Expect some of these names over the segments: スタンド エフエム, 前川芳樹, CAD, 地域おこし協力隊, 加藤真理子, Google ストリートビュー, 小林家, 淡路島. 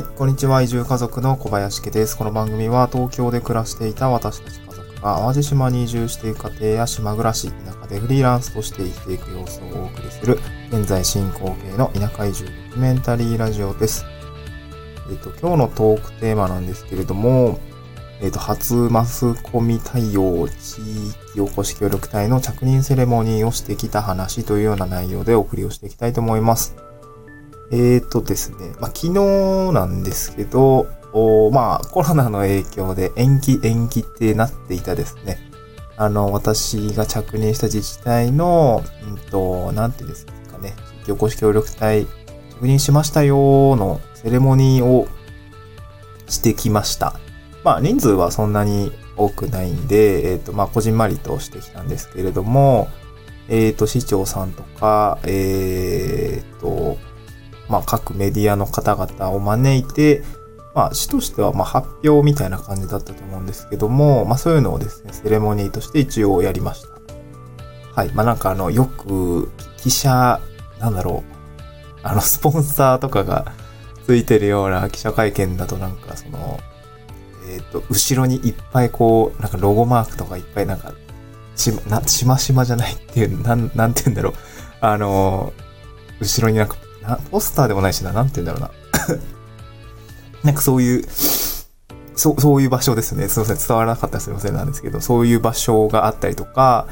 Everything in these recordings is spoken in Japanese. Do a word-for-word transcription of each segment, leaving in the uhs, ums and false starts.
はい、こんにちは。移住家族の小林家です。この番組は東京で暮らしていた私たち家族が淡路島に移住していく家庭や島暮らし、田舎でフリーランスとして生きていく様子をお送りする現在進行形の田舎移住ドキュメンタリーラジオです。えっと、今日のトークテーマなんですけれども、えっと、初マスコミ対応地域おこし協力隊の着任セレモニーをしてきた話というような内容でお送りをしていきたいと思います。えーとですね、まあ、昨日なんですけど、まあ、コロナの影響で延期延期ってなっていたですね。あの、私が着任した自治体の、うんと、なんてですかね、地域おこし協力隊、着任しましたよーのセレモニーをしてきました。まあ、人数はそんなに多くないんで、えーと、まあ、こじんまりとしてきたんですけれども、えーと、市長さんとか、えーと、まあ、各メディアの方々を招いて、まあ、市としてはまあ発表みたいな感じだったと思うんですけども、まあ、そういうのをですね、セレモニーとして一応やりました。はい。まあ、なんかあの、よく、記者、なんだろう、あの、スポンサーとかがついてるような記者会見だとなんかその、えっと、後ろにいっぱいこう、なんかロゴマークとかいっぱいなんか、しま、しましまじゃないっていう、なん、なんて言うんだろう。あの、後ろになんか、ポスターでもないしな、なんて言うんだろうな。なんかそういう、そ、そういう場所ですね。すいません。伝わらなかったらすいませんなんですけど、そういう場所があったりとか、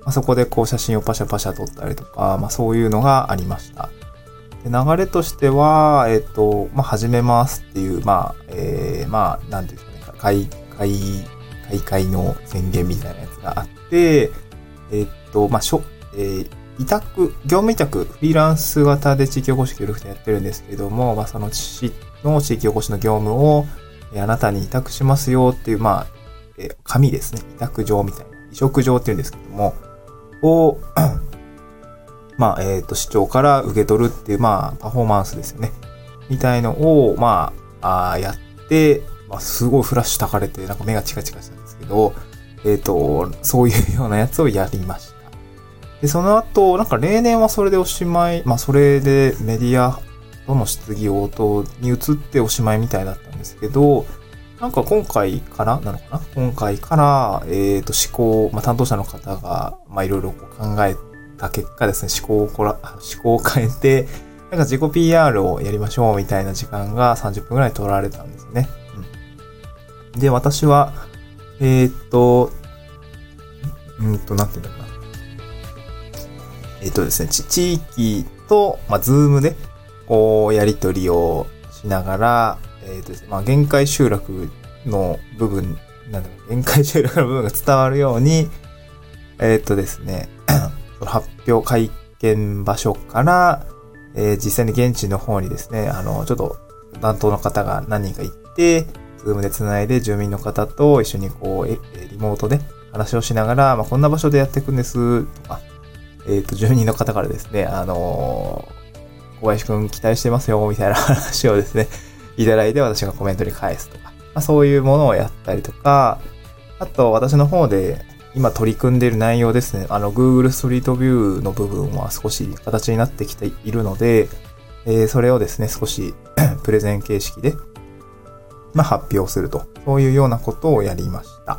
まあ、そこでこう写真をパシャパシャ撮ったりとか、まあそういうのがありました。で流れとしては、えっ、ー、と、まあ始めますっていう、まあ、えー、まあ、なんていうんですかね、開会、開会の宣言みたいなやつがあって、えっ、ー、と、まあ、しょ、えー委託、業務委託、フリーランス型で地域おこし協力隊やってるんですけれども、まあ、その市の地域おこしの業務をあなたに委託しますよっていう、まあ、えー、紙ですね。委託状みたいな。委嘱状っていうんですけども、を、まあ、えっと、市長から受け取るっていう、まあ、パフォーマンスですよね。みたいのを、まあ、あやって、まあ、すごいフラッシュ焚かれて、なんか目がチカチカしたんですけど、えっと、そういうようなやつをやりました。で、その後、なんか例年はそれでおしまい、まあそれでメディアとの質疑応答に移っておしまいみたいだったんですけど、なんか今回からなのかな今回から、えっと、思考、まあ担当者の方が、まあいろいろ考えた結果ですね、思考をこら、思考を変えて、なんか自己 ピーアール をやりましょうみたいな時間がさんじゅっぷんぐらい取られたんですね。うん、で、私は、えっと、うんと、なんて言うんだろうな。えっとですね、地域と、まあ、ズームで、こう、やりとりをしながら、えっとですね、まあ、限界集落の部分、なんだろう、限界集落の部分が伝わるように、えっとですね、発表会見場所から、えー、実際に現地の方にですね、あの、ちょっと担当の方が何人か行って、ズームで繋いで住民の方と一緒にこう、えリモートで話をしながら、まあ、こんな場所でやっていくんです、とか、えっと、住人の方からですね、あのー、小林くん期待してますよ、みたいな話をですね、いただいて私がコメントに返すとか、まあ、そういうものをやったりとか、あと私の方で今取り組んでいる内容ですね、あの、Google ストリートビューの部分は少し形になってきているので、えー、それをですね、少しプレゼン形式で、まあ、発表すると、そういうようなことをやりました。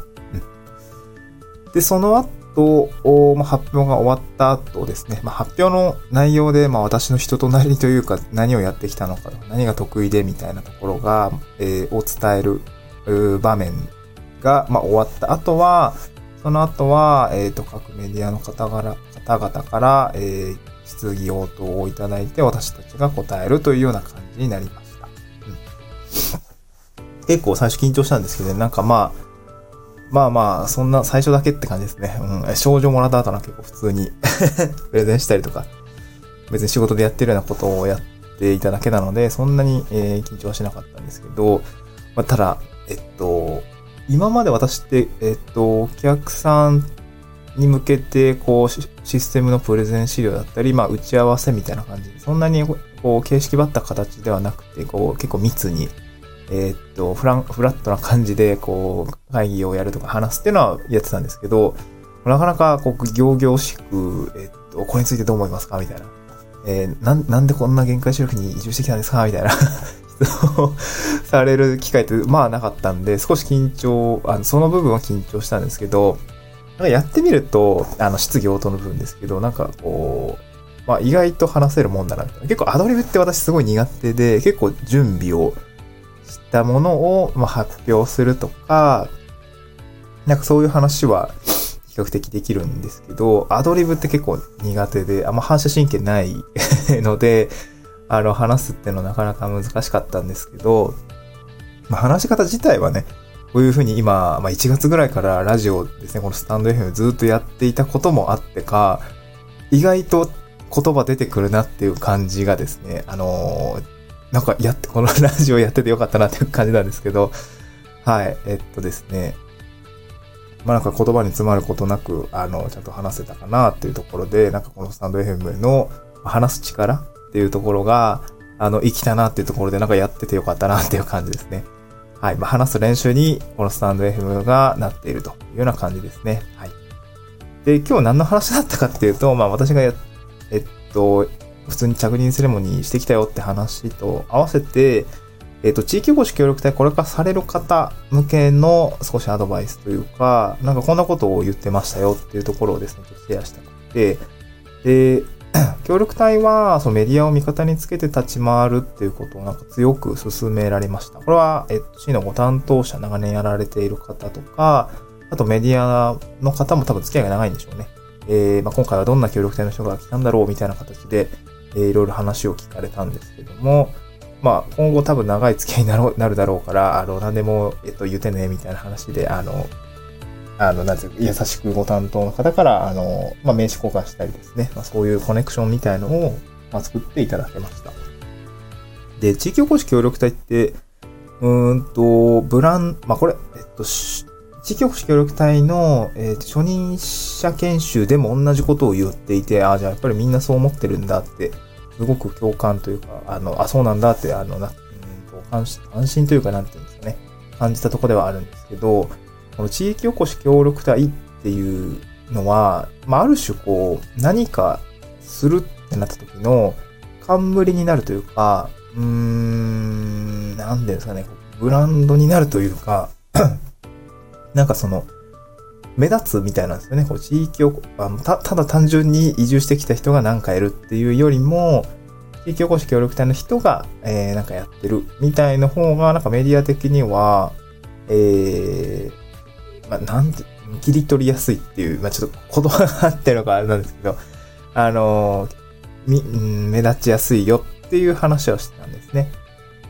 うん、で、その後、と、まあ、発表が終わった後ですね、まあ、発表の内容で、まあ、私の人となりというか何をやってきたのか、何が得意でみたいなところが、えー、を伝える場面が、まあ、終わった後は、その後は、えっと、各メディアの方々から、えー、質疑応答をいただいて私たちが答えるというような感じになりました。うん、結構最初緊張したんですけど、ね、なんかまあ、まあまあ、そんな最初だけって感じですね。うん。賞状もらった後は結構普通にプレゼンしたりとか、別に仕事でやってるようなことをやっていただけなので、そんなに、えー、緊張はしなかったんですけど、まあ、ただ、えっと、今まで私って、えっと、お客さんに向けて、こう、システムのプレゼン資料だったり、まあ、打ち合わせみたいな感じで、そんなに、こう、形式ばった形ではなくて、こう、結構密に、えー、っと、フラン、フラットな感じで、こう、会議をやるとか話すっていうのはやってたんですけど、なかなか、こう、仰々しく、えー、っと、これについてどう思いますかみたいな。えー、な、なんでこんな限界集落に移住してきたんですかみたいな。される機会ってまあなかったんで、少し緊張、あのその部分は緊張したんですけど、なんかやってみると、あの質疑応答の部分ですけど、なんかこう、まあ、意外と話せるもんだなみたいな。結構アドリブって私すごい苦手で、結構準備をしたものをまあ発表するとか、なんかそういう話は比較的できるんですけど、アドリブって結構苦手で、あんま反射神経ないので、あの話すってのなかなか難しかったんですけど、まあ、話し方自体はね、こういうふうに今、まあ、いちがつぐらいからラジオですね、このスタンド エフエム ずっとやっていたこともあってか、意外と言葉出てくるなっていう感じがですね、あのー、なんかやって、このラジオやっててよかったなっていう感じなんですけど、はい、えっとですね、まあなんか言葉に詰まることなく、あの、ちゃんと話せたかなっていうところで、なんかこのスタンド エフエム の話す力っていうところが、あの、生きたなっていうところで、なんかやっててよかったなっていう感じですね。はい、まあ話す練習に、このスタンド エフエム がなっているというような感じですね。はい。で、今日何の話だったかっていうと、まあ私がやって、えっと、普通に着任セレモニーしてきたよって話と合わせて、えっと、地域おこし協力隊これからされる方向けの少しアドバイスというか、なんかこんなことを言ってましたよっていうところをですね、ちょっとシェアしたくて、で、協力隊はそのメディアを味方につけて立ち回るっていうことをなんか強く勧められました。これは、えっと、市のご担当者、長年やられている方とか、あとメディアの方も多分付き合いが長いんでしょうね。えーまあ、今回はどんな協力隊の人が来たんだろうみたいな形で、えー、いろいろ話を聞かれたんですけども、まあ、今後多分長い付き合いに な, ろなるだろうから、あの、何でも、えっと、言ってね、みたいな話で、あの、あの、なんていうか、優しくご担当の方から、あの、まあ、名刺交換したりですね、まあ、そういうコネクションみたいのを、まあ、作っていただけました。で、地域おこし協力隊って、うーんと、ブラン、まあ、これ、えっと、地域おこし協力隊の、えー、初任者研修でも同じことを言っていて、ああ、じゃあやっぱりみんなそう思ってるんだって、すごく共感というか、あの、あ、そうなんだって、あの、なうんと安心、安心というか、なんていうんですかね、感じたところではあるんですけど、この地域おこし協力隊っていうのは、まあ、ある種こう、何かするってなった時の、冠になるというか、うーん、なんていうんですかね、ブランドになるというか、なんかその、目立つみたいなんですよね。こう地域をあのた、ただ単純に移住してきた人が何かやるっていうよりも、地域おこし協力隊の人が、えー、なんかやってるみたいの方が、なんかメディア的には、えー、まあ、なんて、切り取りやすいっていう、まあ、ちょっと言葉があってるのかあれなんですけど、あの、み、目立ちやすいよっていう話をしてたんですね。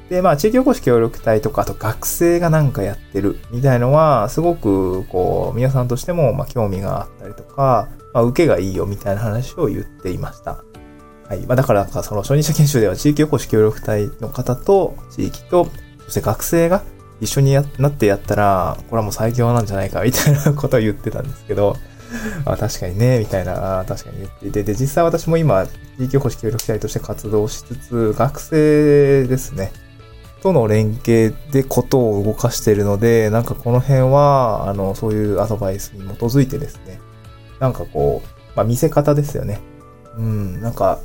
で、まあ、地域おこし協力隊とか、あと学生がなんかやってるみたいのは、すごく、こう、皆さんとしても、まあ、興味があったりとか、まあ、受けがいいよみたいな話を言っていました。はい。まあ、だから、その、初任者研修では、地域おこし協力隊の方と、地域と、そして学生が一緒にやなってやったら、これはもう最強なんじゃないか、みたいなことを言ってたんですけど、あ、確かにね、みたいな、確かに言っていて、で、実際私も今、地域おこし協力隊として活動しつつ、学生ですね。との連携でことを動かしているので、なんかこの辺は、あの、そういうアドバイスに基づいてですね、なんかこう、まあ見せ方ですよね。うん、なんか、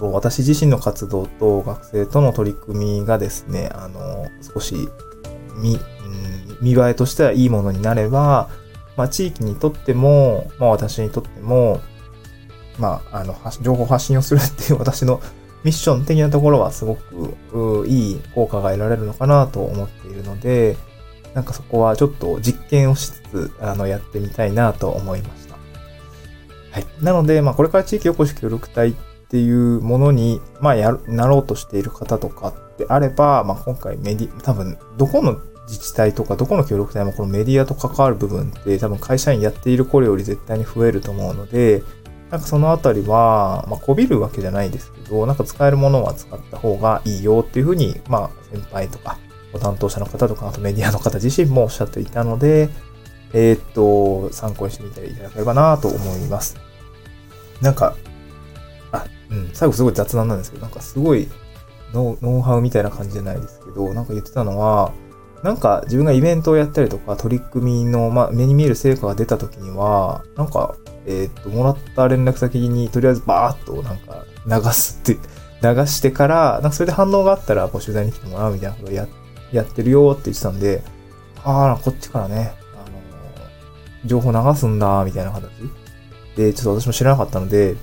私自身の活動と学生との取り組みがですね、あの、少し見、見栄えとしてはいいものになれば、まあ地域にとっても、まあ私にとっても、まあ、あの、情報発信をするっていう私のミッション的なところはすごくいい効果が得られるのかなと思っているので、なんかそこはちょっと実験をしつつ、あの、やってみたいなと思いました。はい。なので、まあ、これから地域おこし協力隊っていうものに、まあ、やる、なろうとしている方とかってあれば、まあ、今回メディ、多分、どこの自治体とか、どこの協力隊もこのメディアと関わる部分って、多分会社員やっている頃より絶対に増えると思うので、なんかそのあたりは、まあ、こびるわけじゃないですけど、なんか使えるものは使った方がいいよっていうふうに、まあ、先輩とか、ご担当者の方とか、あとメディアの方自身もおっしゃっていたので、えー、っと、参考にしてみていただければなと思います。なんか、あ、うん、最後すごい雑談なんですけど、なんかすごいノウ、ノウハウみたいな感じじゃないですけど、なんか言ってたのは、なんか自分がイベントをやったりとか、取り組みの、まあ、目に見える成果が出た時には、なんか、えっと、もらった連絡先にとりあえずバーっとなんか流すって流してから、なんかそれで反応があったらこう取材に来てもらうみたいなことを や, やってるよって言ってたんで、あー、こっちからね、あのー、情報流すんだ、みたいな形で、ちょっと私も知らなかったので、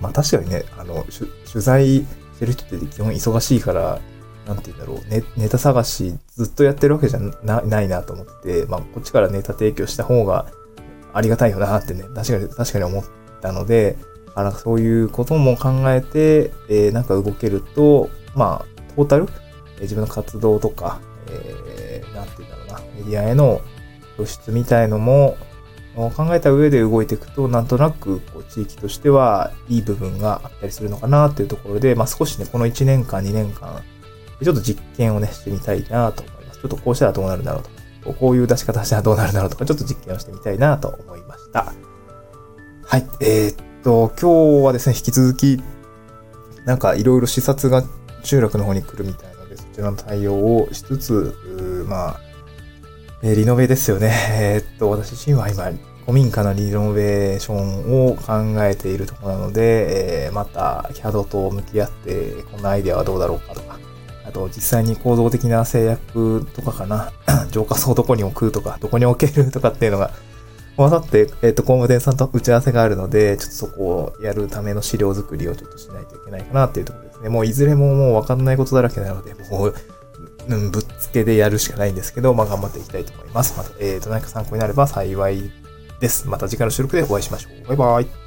まあ確かにね、あの、取材してる人って基本忙しいから、なんて言うんだろう、ネ、ネタ探しずっとやってるわけじゃな、ないなと思って、まあこっちからネタ提供した方がありがたいよなってね、確かに、確かに思ったので、あら、そういうことも考えて、えー、なんか動けると、まあ、トータル、えー、自分の活動とか、えー、なんて言うんだろうな、メディアへの露出みたいのも、考えた上で動いていくと、なんとなく、こう、地域としてはいい部分があったりするのかなっていうところで、まあ少しね、このいちねんかん、にねんかん、ちょっと実験をね、してみたいなと思います。ちょっとこうしたらどうなるんだろうとか、こういう出し方したらどうなるんだろうとか、ちょっと実験をしてみたいなと思いました。はい、えーと今日はですね、引き続きなんかいろいろ視察が集落の方に来るみたいなので、そちらの対応をしつつ、まあ、えー、リノベですよね。えー、っと私自身は今古民家のリノベーションを考えているところなので、えー、また キャド と向き合ってこんなアイデアはどうだろうかとか、あと実際に構造的な制約とかかな浄化層どこに置くとかどこに置けるとかっていうのが混ざって、えっと、工務店さんと打ち合わせがあるので、ちょっとそこをやるための資料作りをちょっとしないといけないかなっていうところですね。もういずれももうわかんないことだらけなので、もう、うん、ぶっつけでやるしかないんですけど、まあ頑張っていきたいと思います。また、えっと、何か参考になれば幸いです。また次回の収録でお会いしましょう。バイバイ。